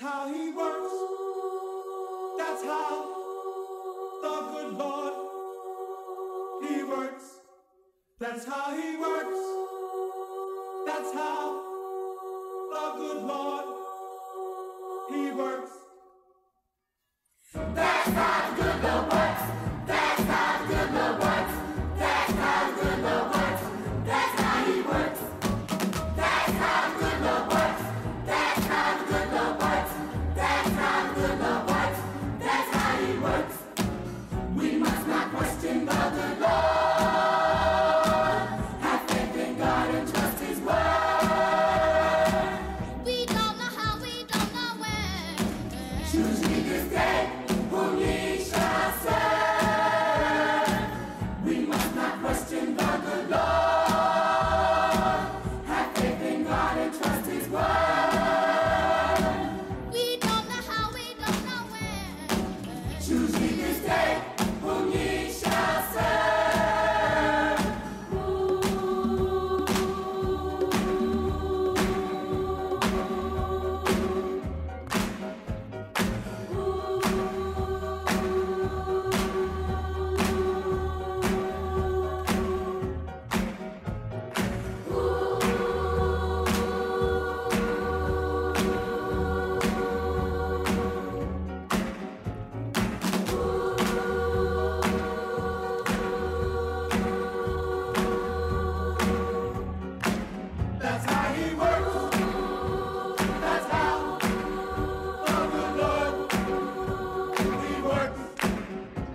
That's how he works. That's how the good Lord, he works. That's how he works. That's how the good Lord, he works. That's how the good Lord works. That's how the good Lord works. That's how the good Lord works. That's how he works. That's how the good Lord works. That's how the good Lord works. That's how the good Lord works. That's how he works. We must not question the good Lord. Have faith in God and trust his word. We don't know how, we don't know where. Choose ye this day whom ye shall serve. We must not question the good Lord. Have faith in God and trust his word. We don't know how, we don't know where. Choose ye this day whom ye shall serve.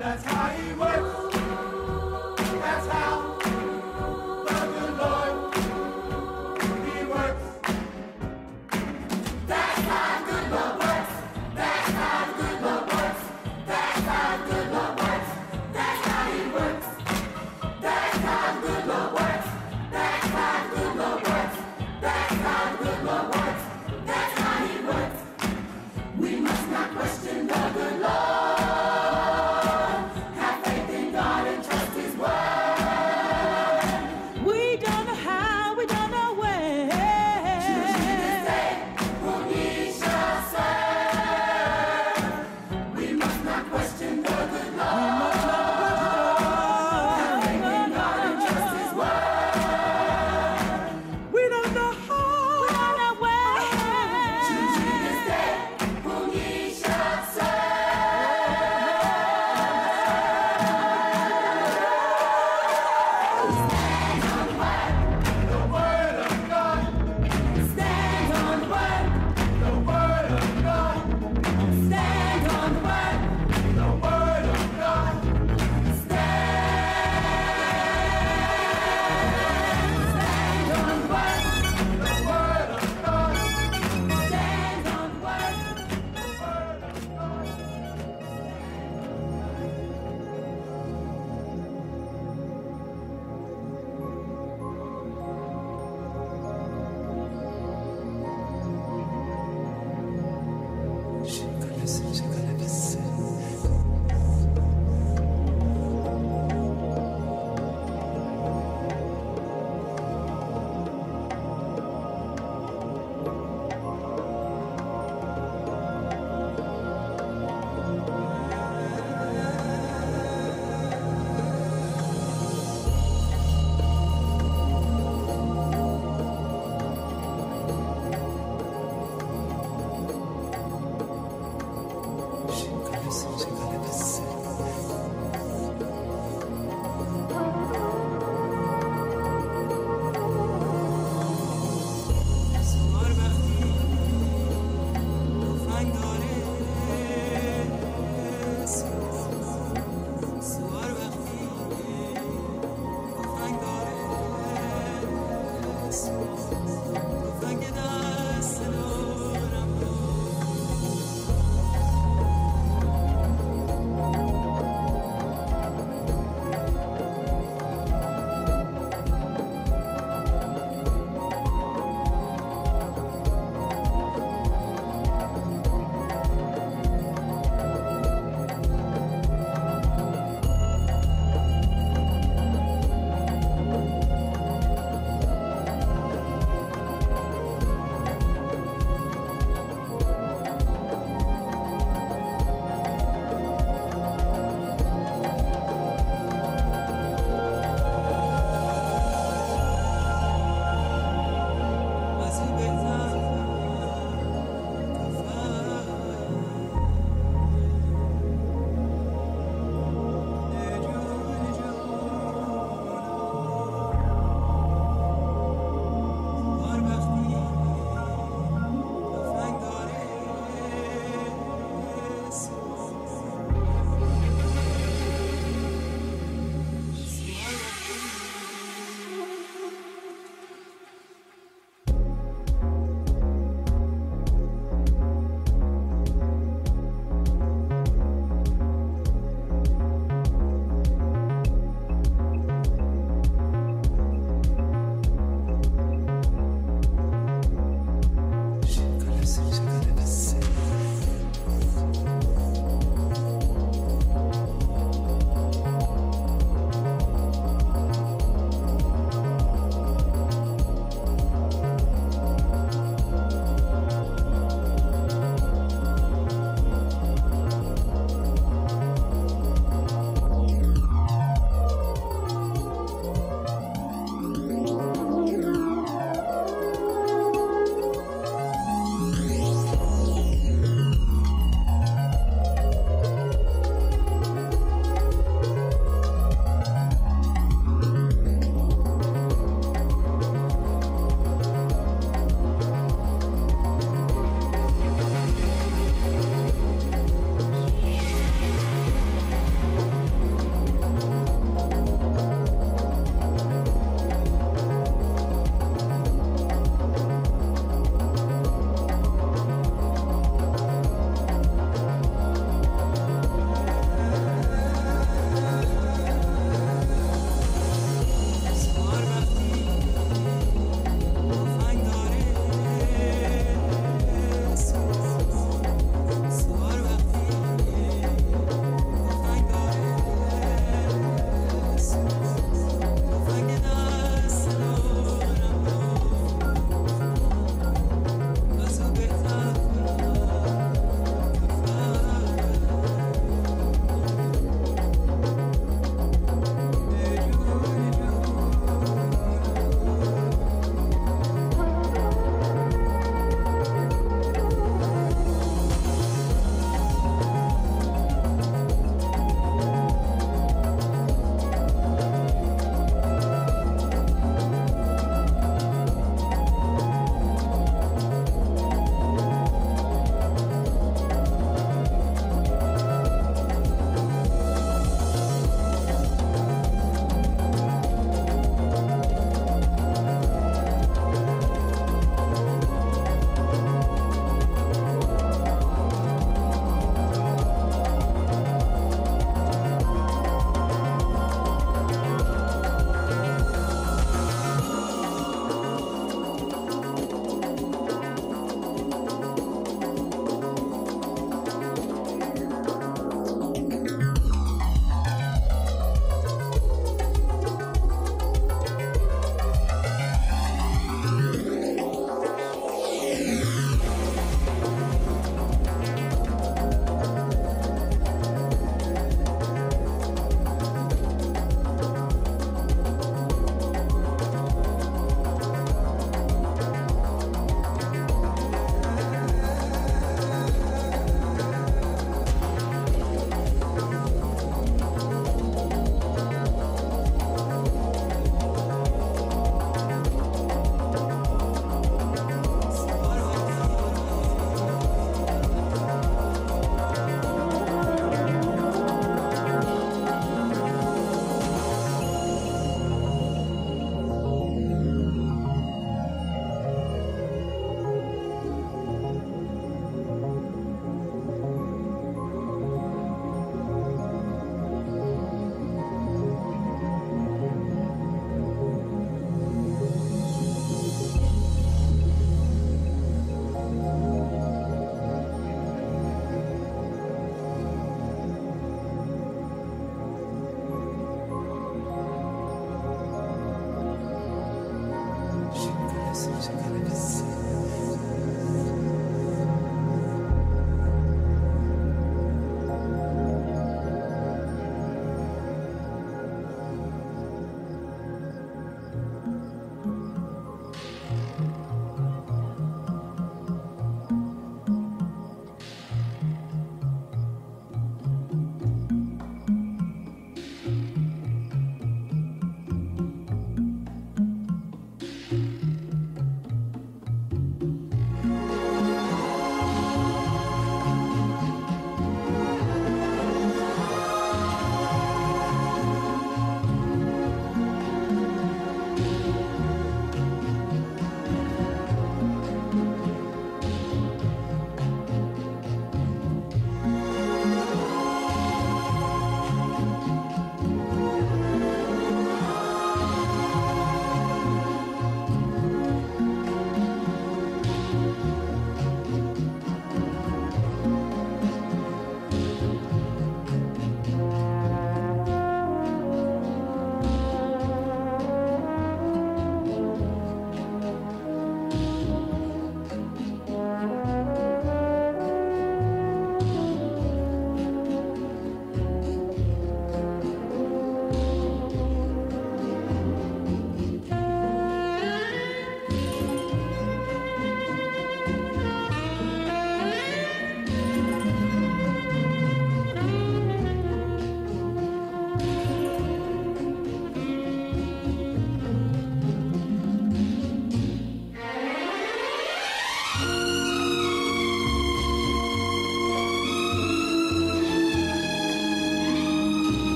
That's how he works. That's how the good Lord, he works. That's how he works. That's how the good Lord, he works. That's how the good Lord works. That's how the good Lord works. That's how the good Lord works. That's how he works. That's how the good Lord works. That's how the good Lord works. That's how the good Lord works. That's how he works. We must not question the good Lord. Have faith in God.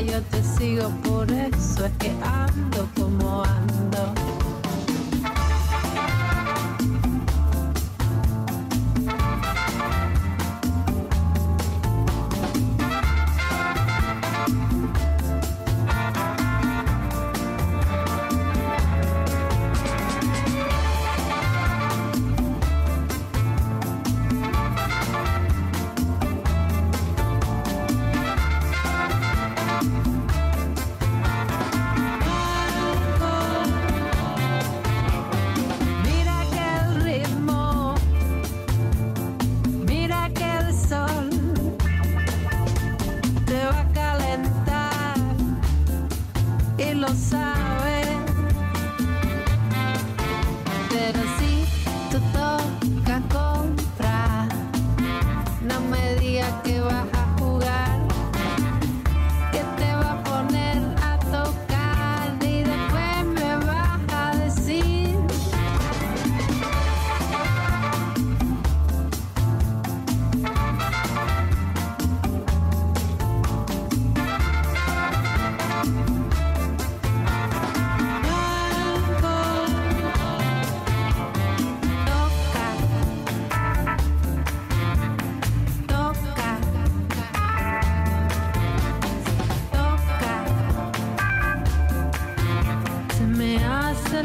Yo te sigo, por eso es que ando como ando.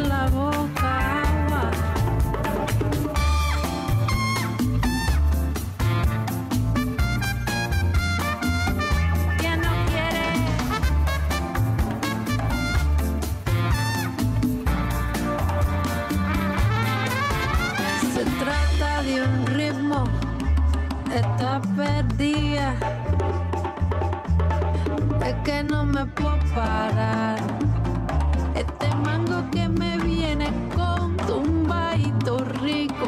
La voz. que no me puedo parar. Este mango que me viene con tumbadito rico.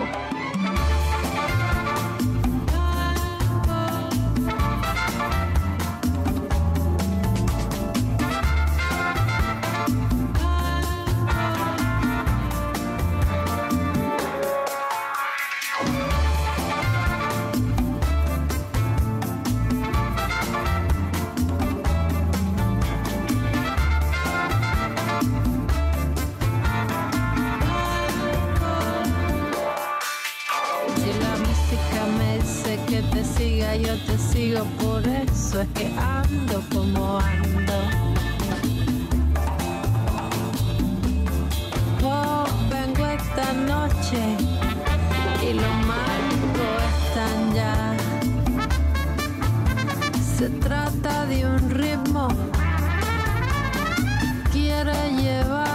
Que te siga, yo te sigo, por eso es que ando como ando. Oh, vengo esta noche y los mangos están ya. Se trata de un ritmo que quiere llevar.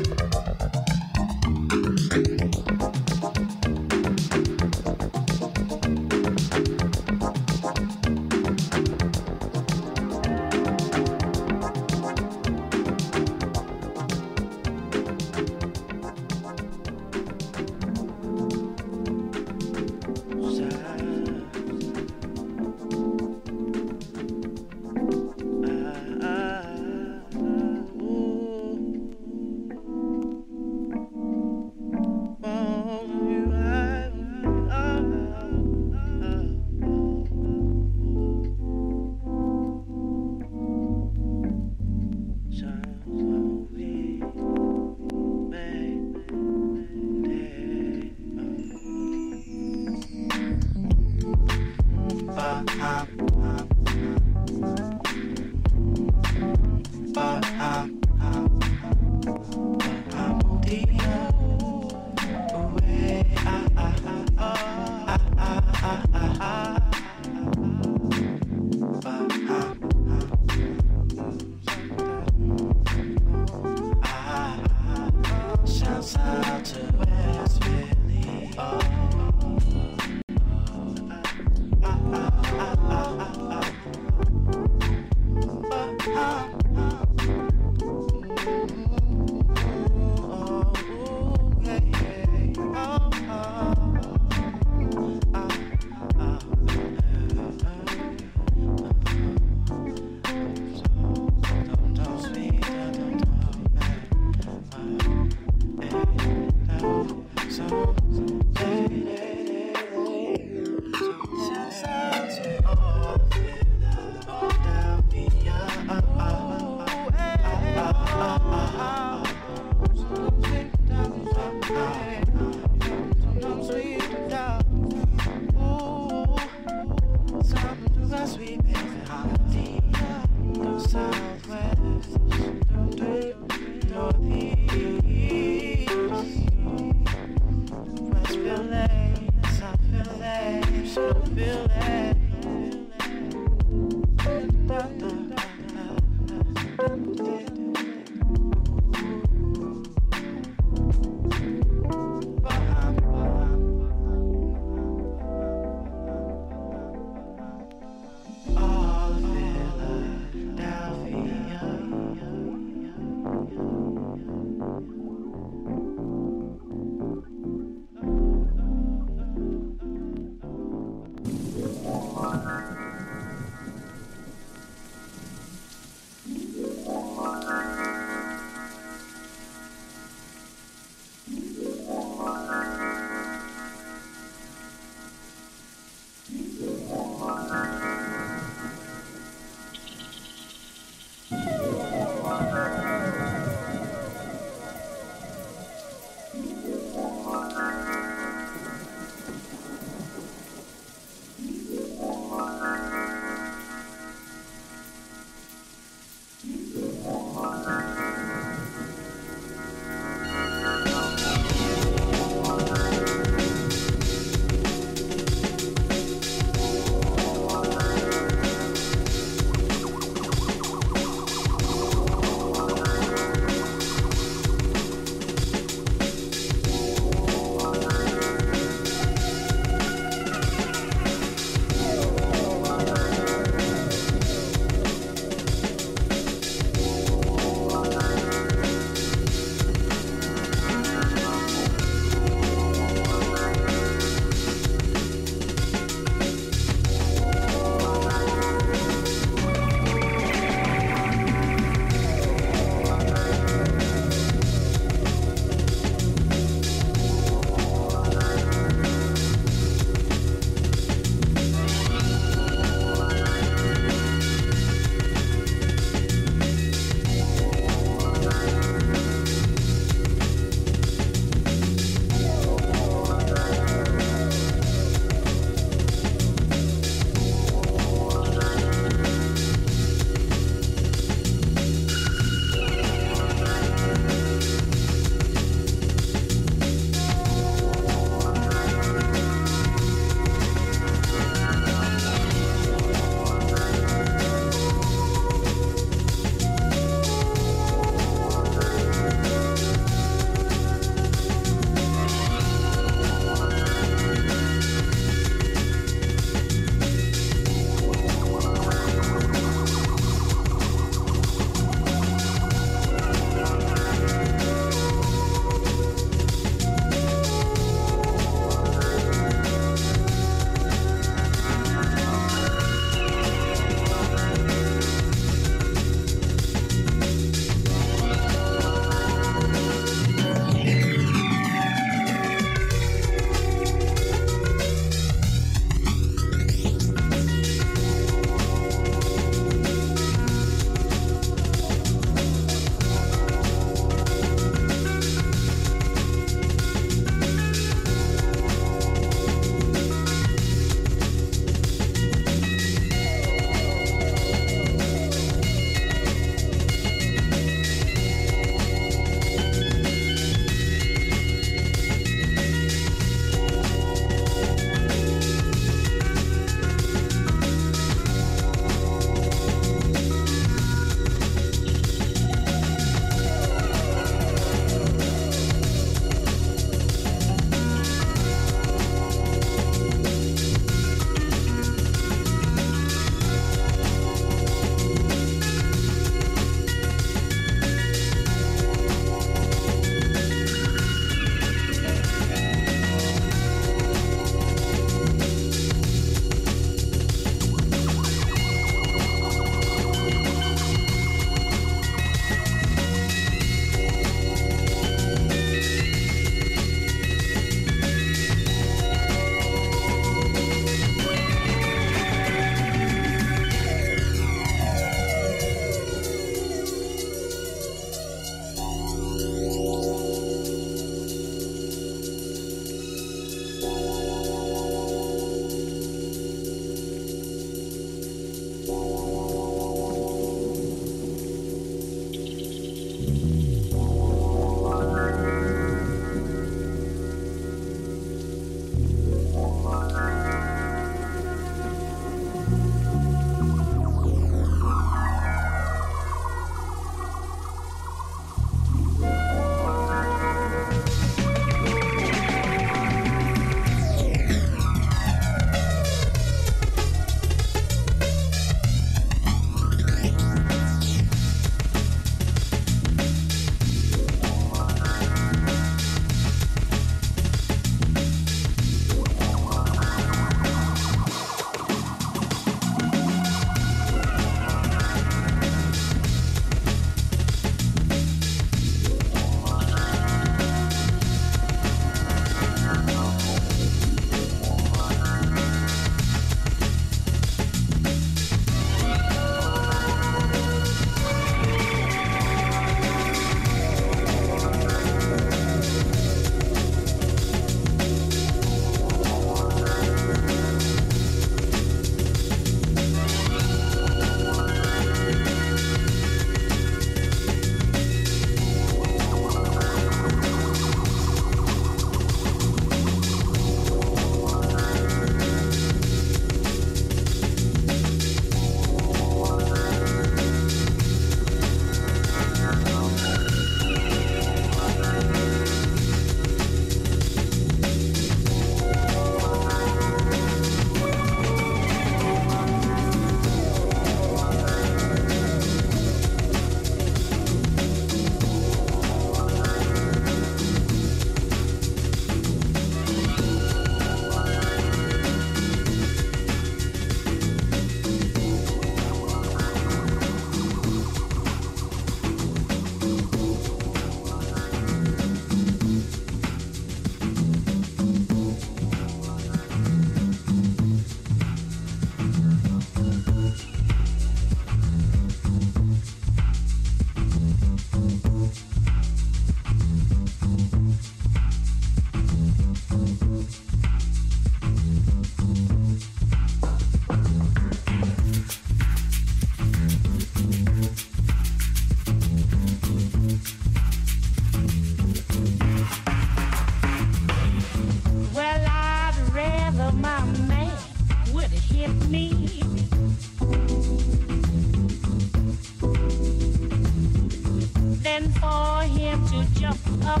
up,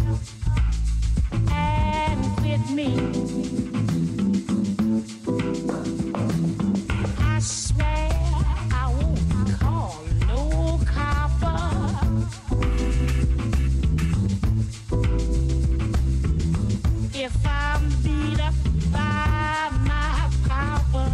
and with me. I swear I won't call no copper. If I'm beat up by my papa.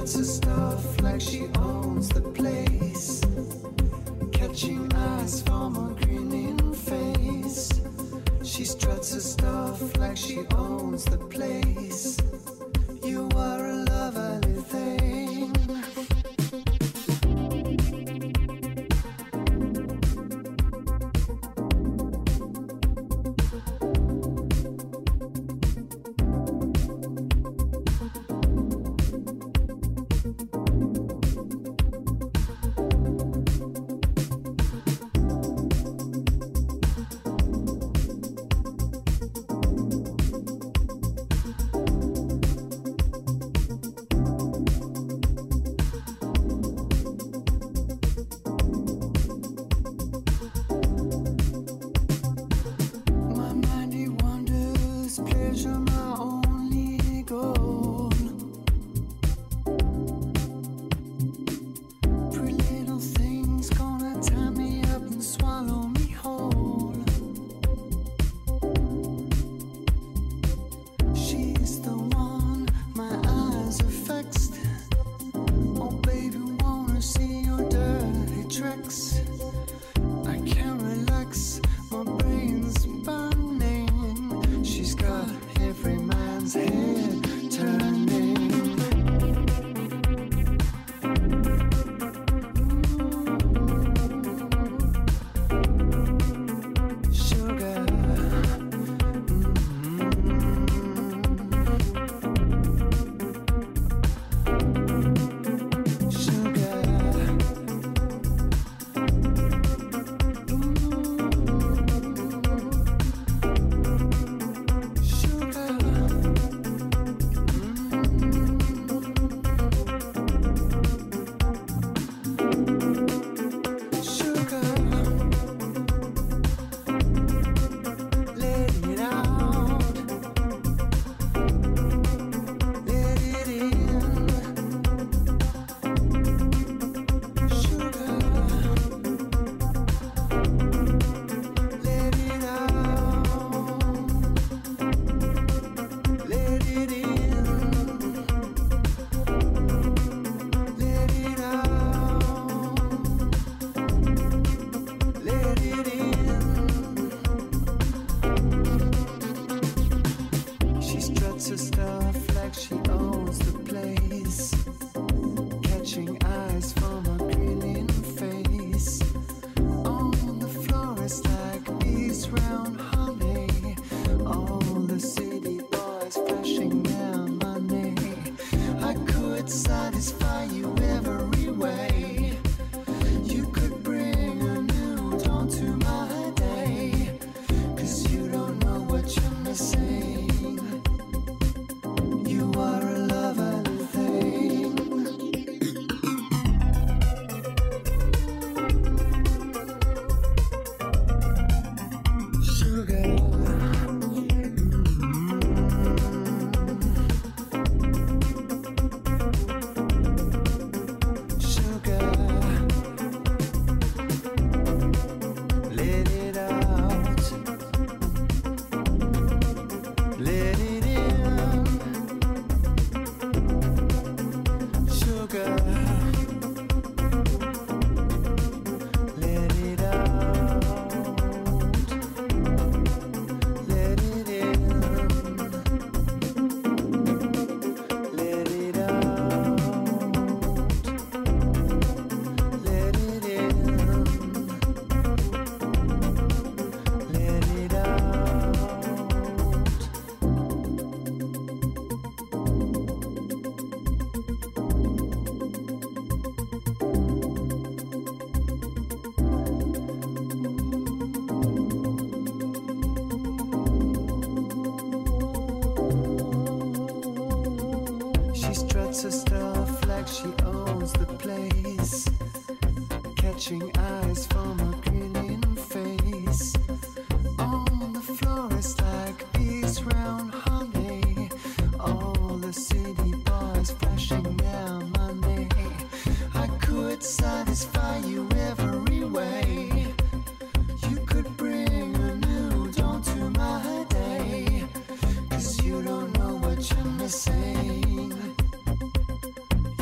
Spreads her stuff like she owns the place. Catching eyes from her grinning face. She struts her stuff like she owns the place. You are a lovely thing.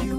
You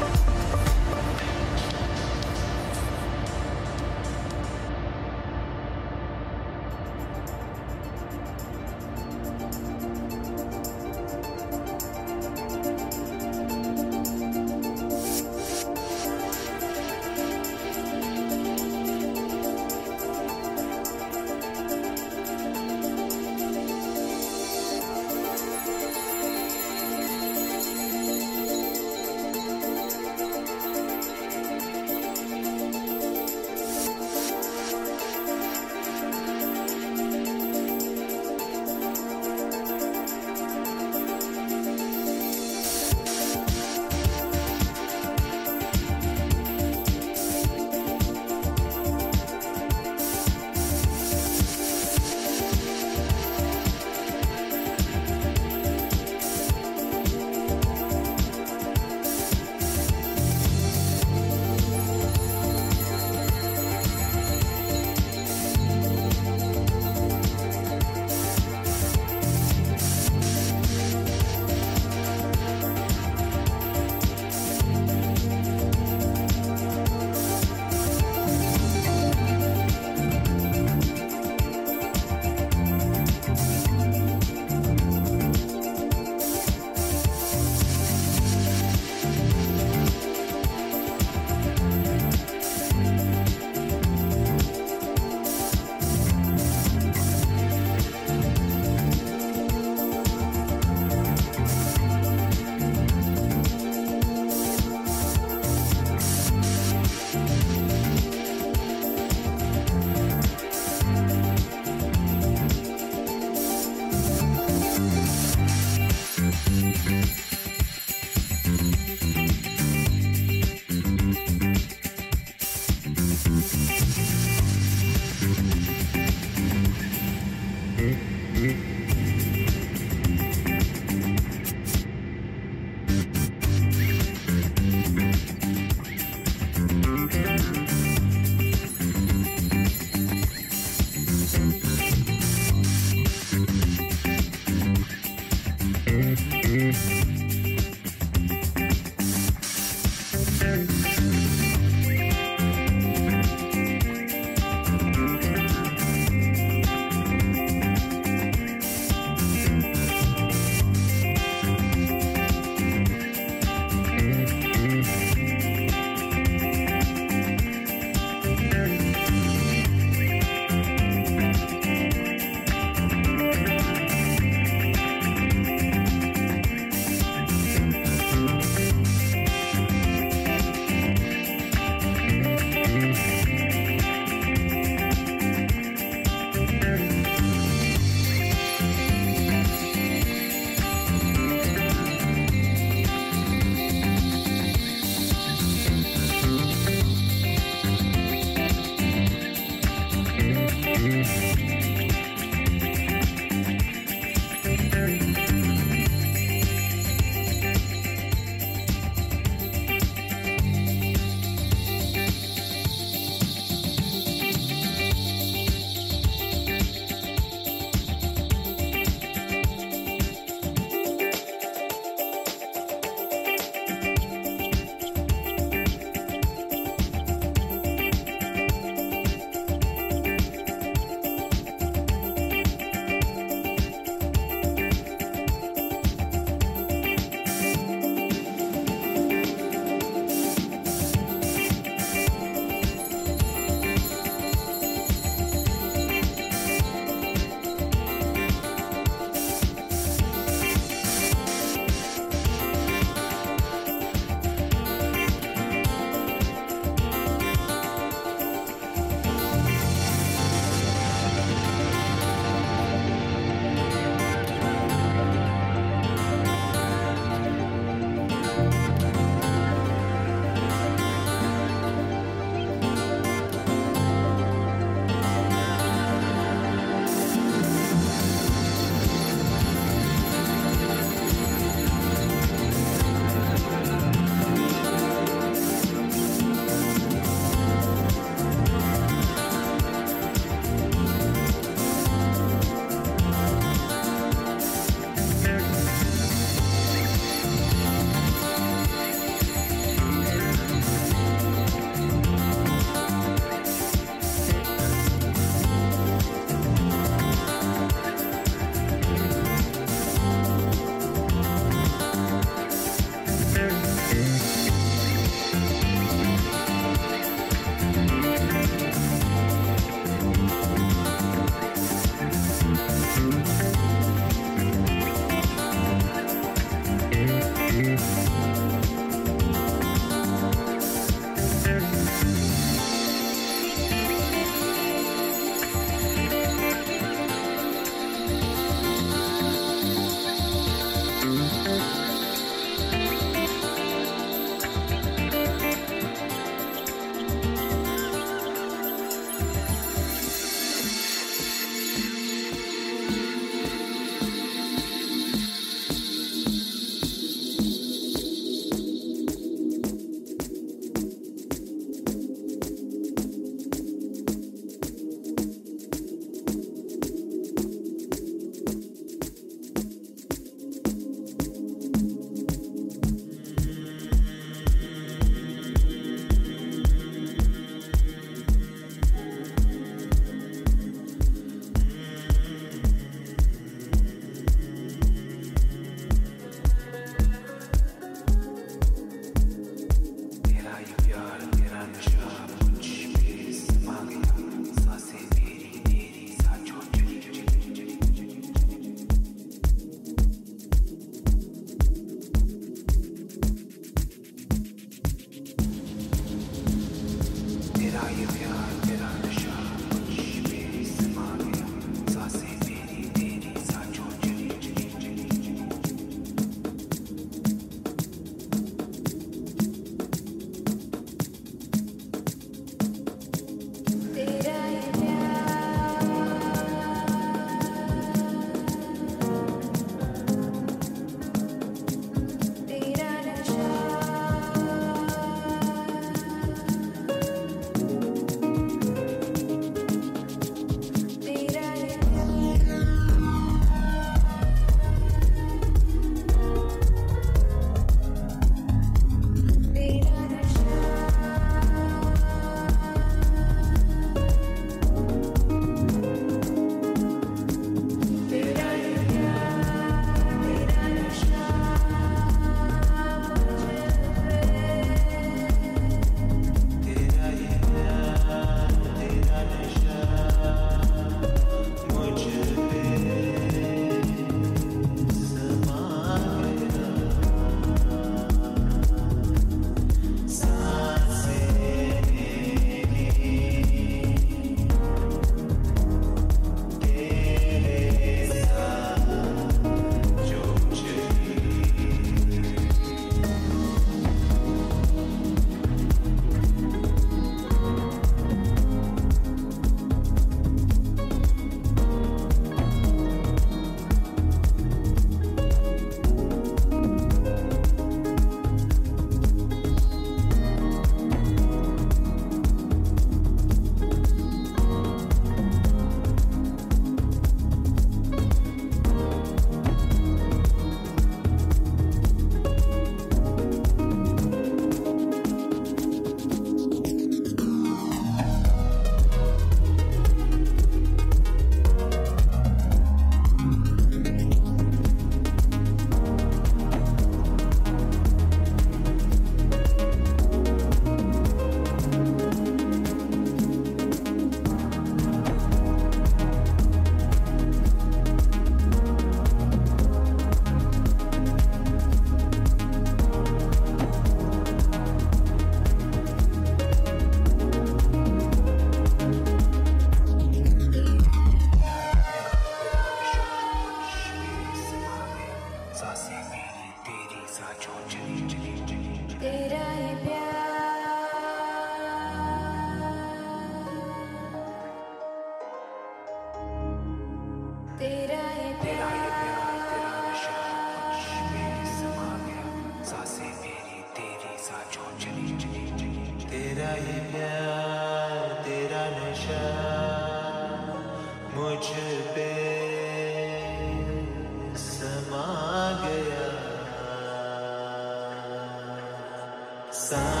sun.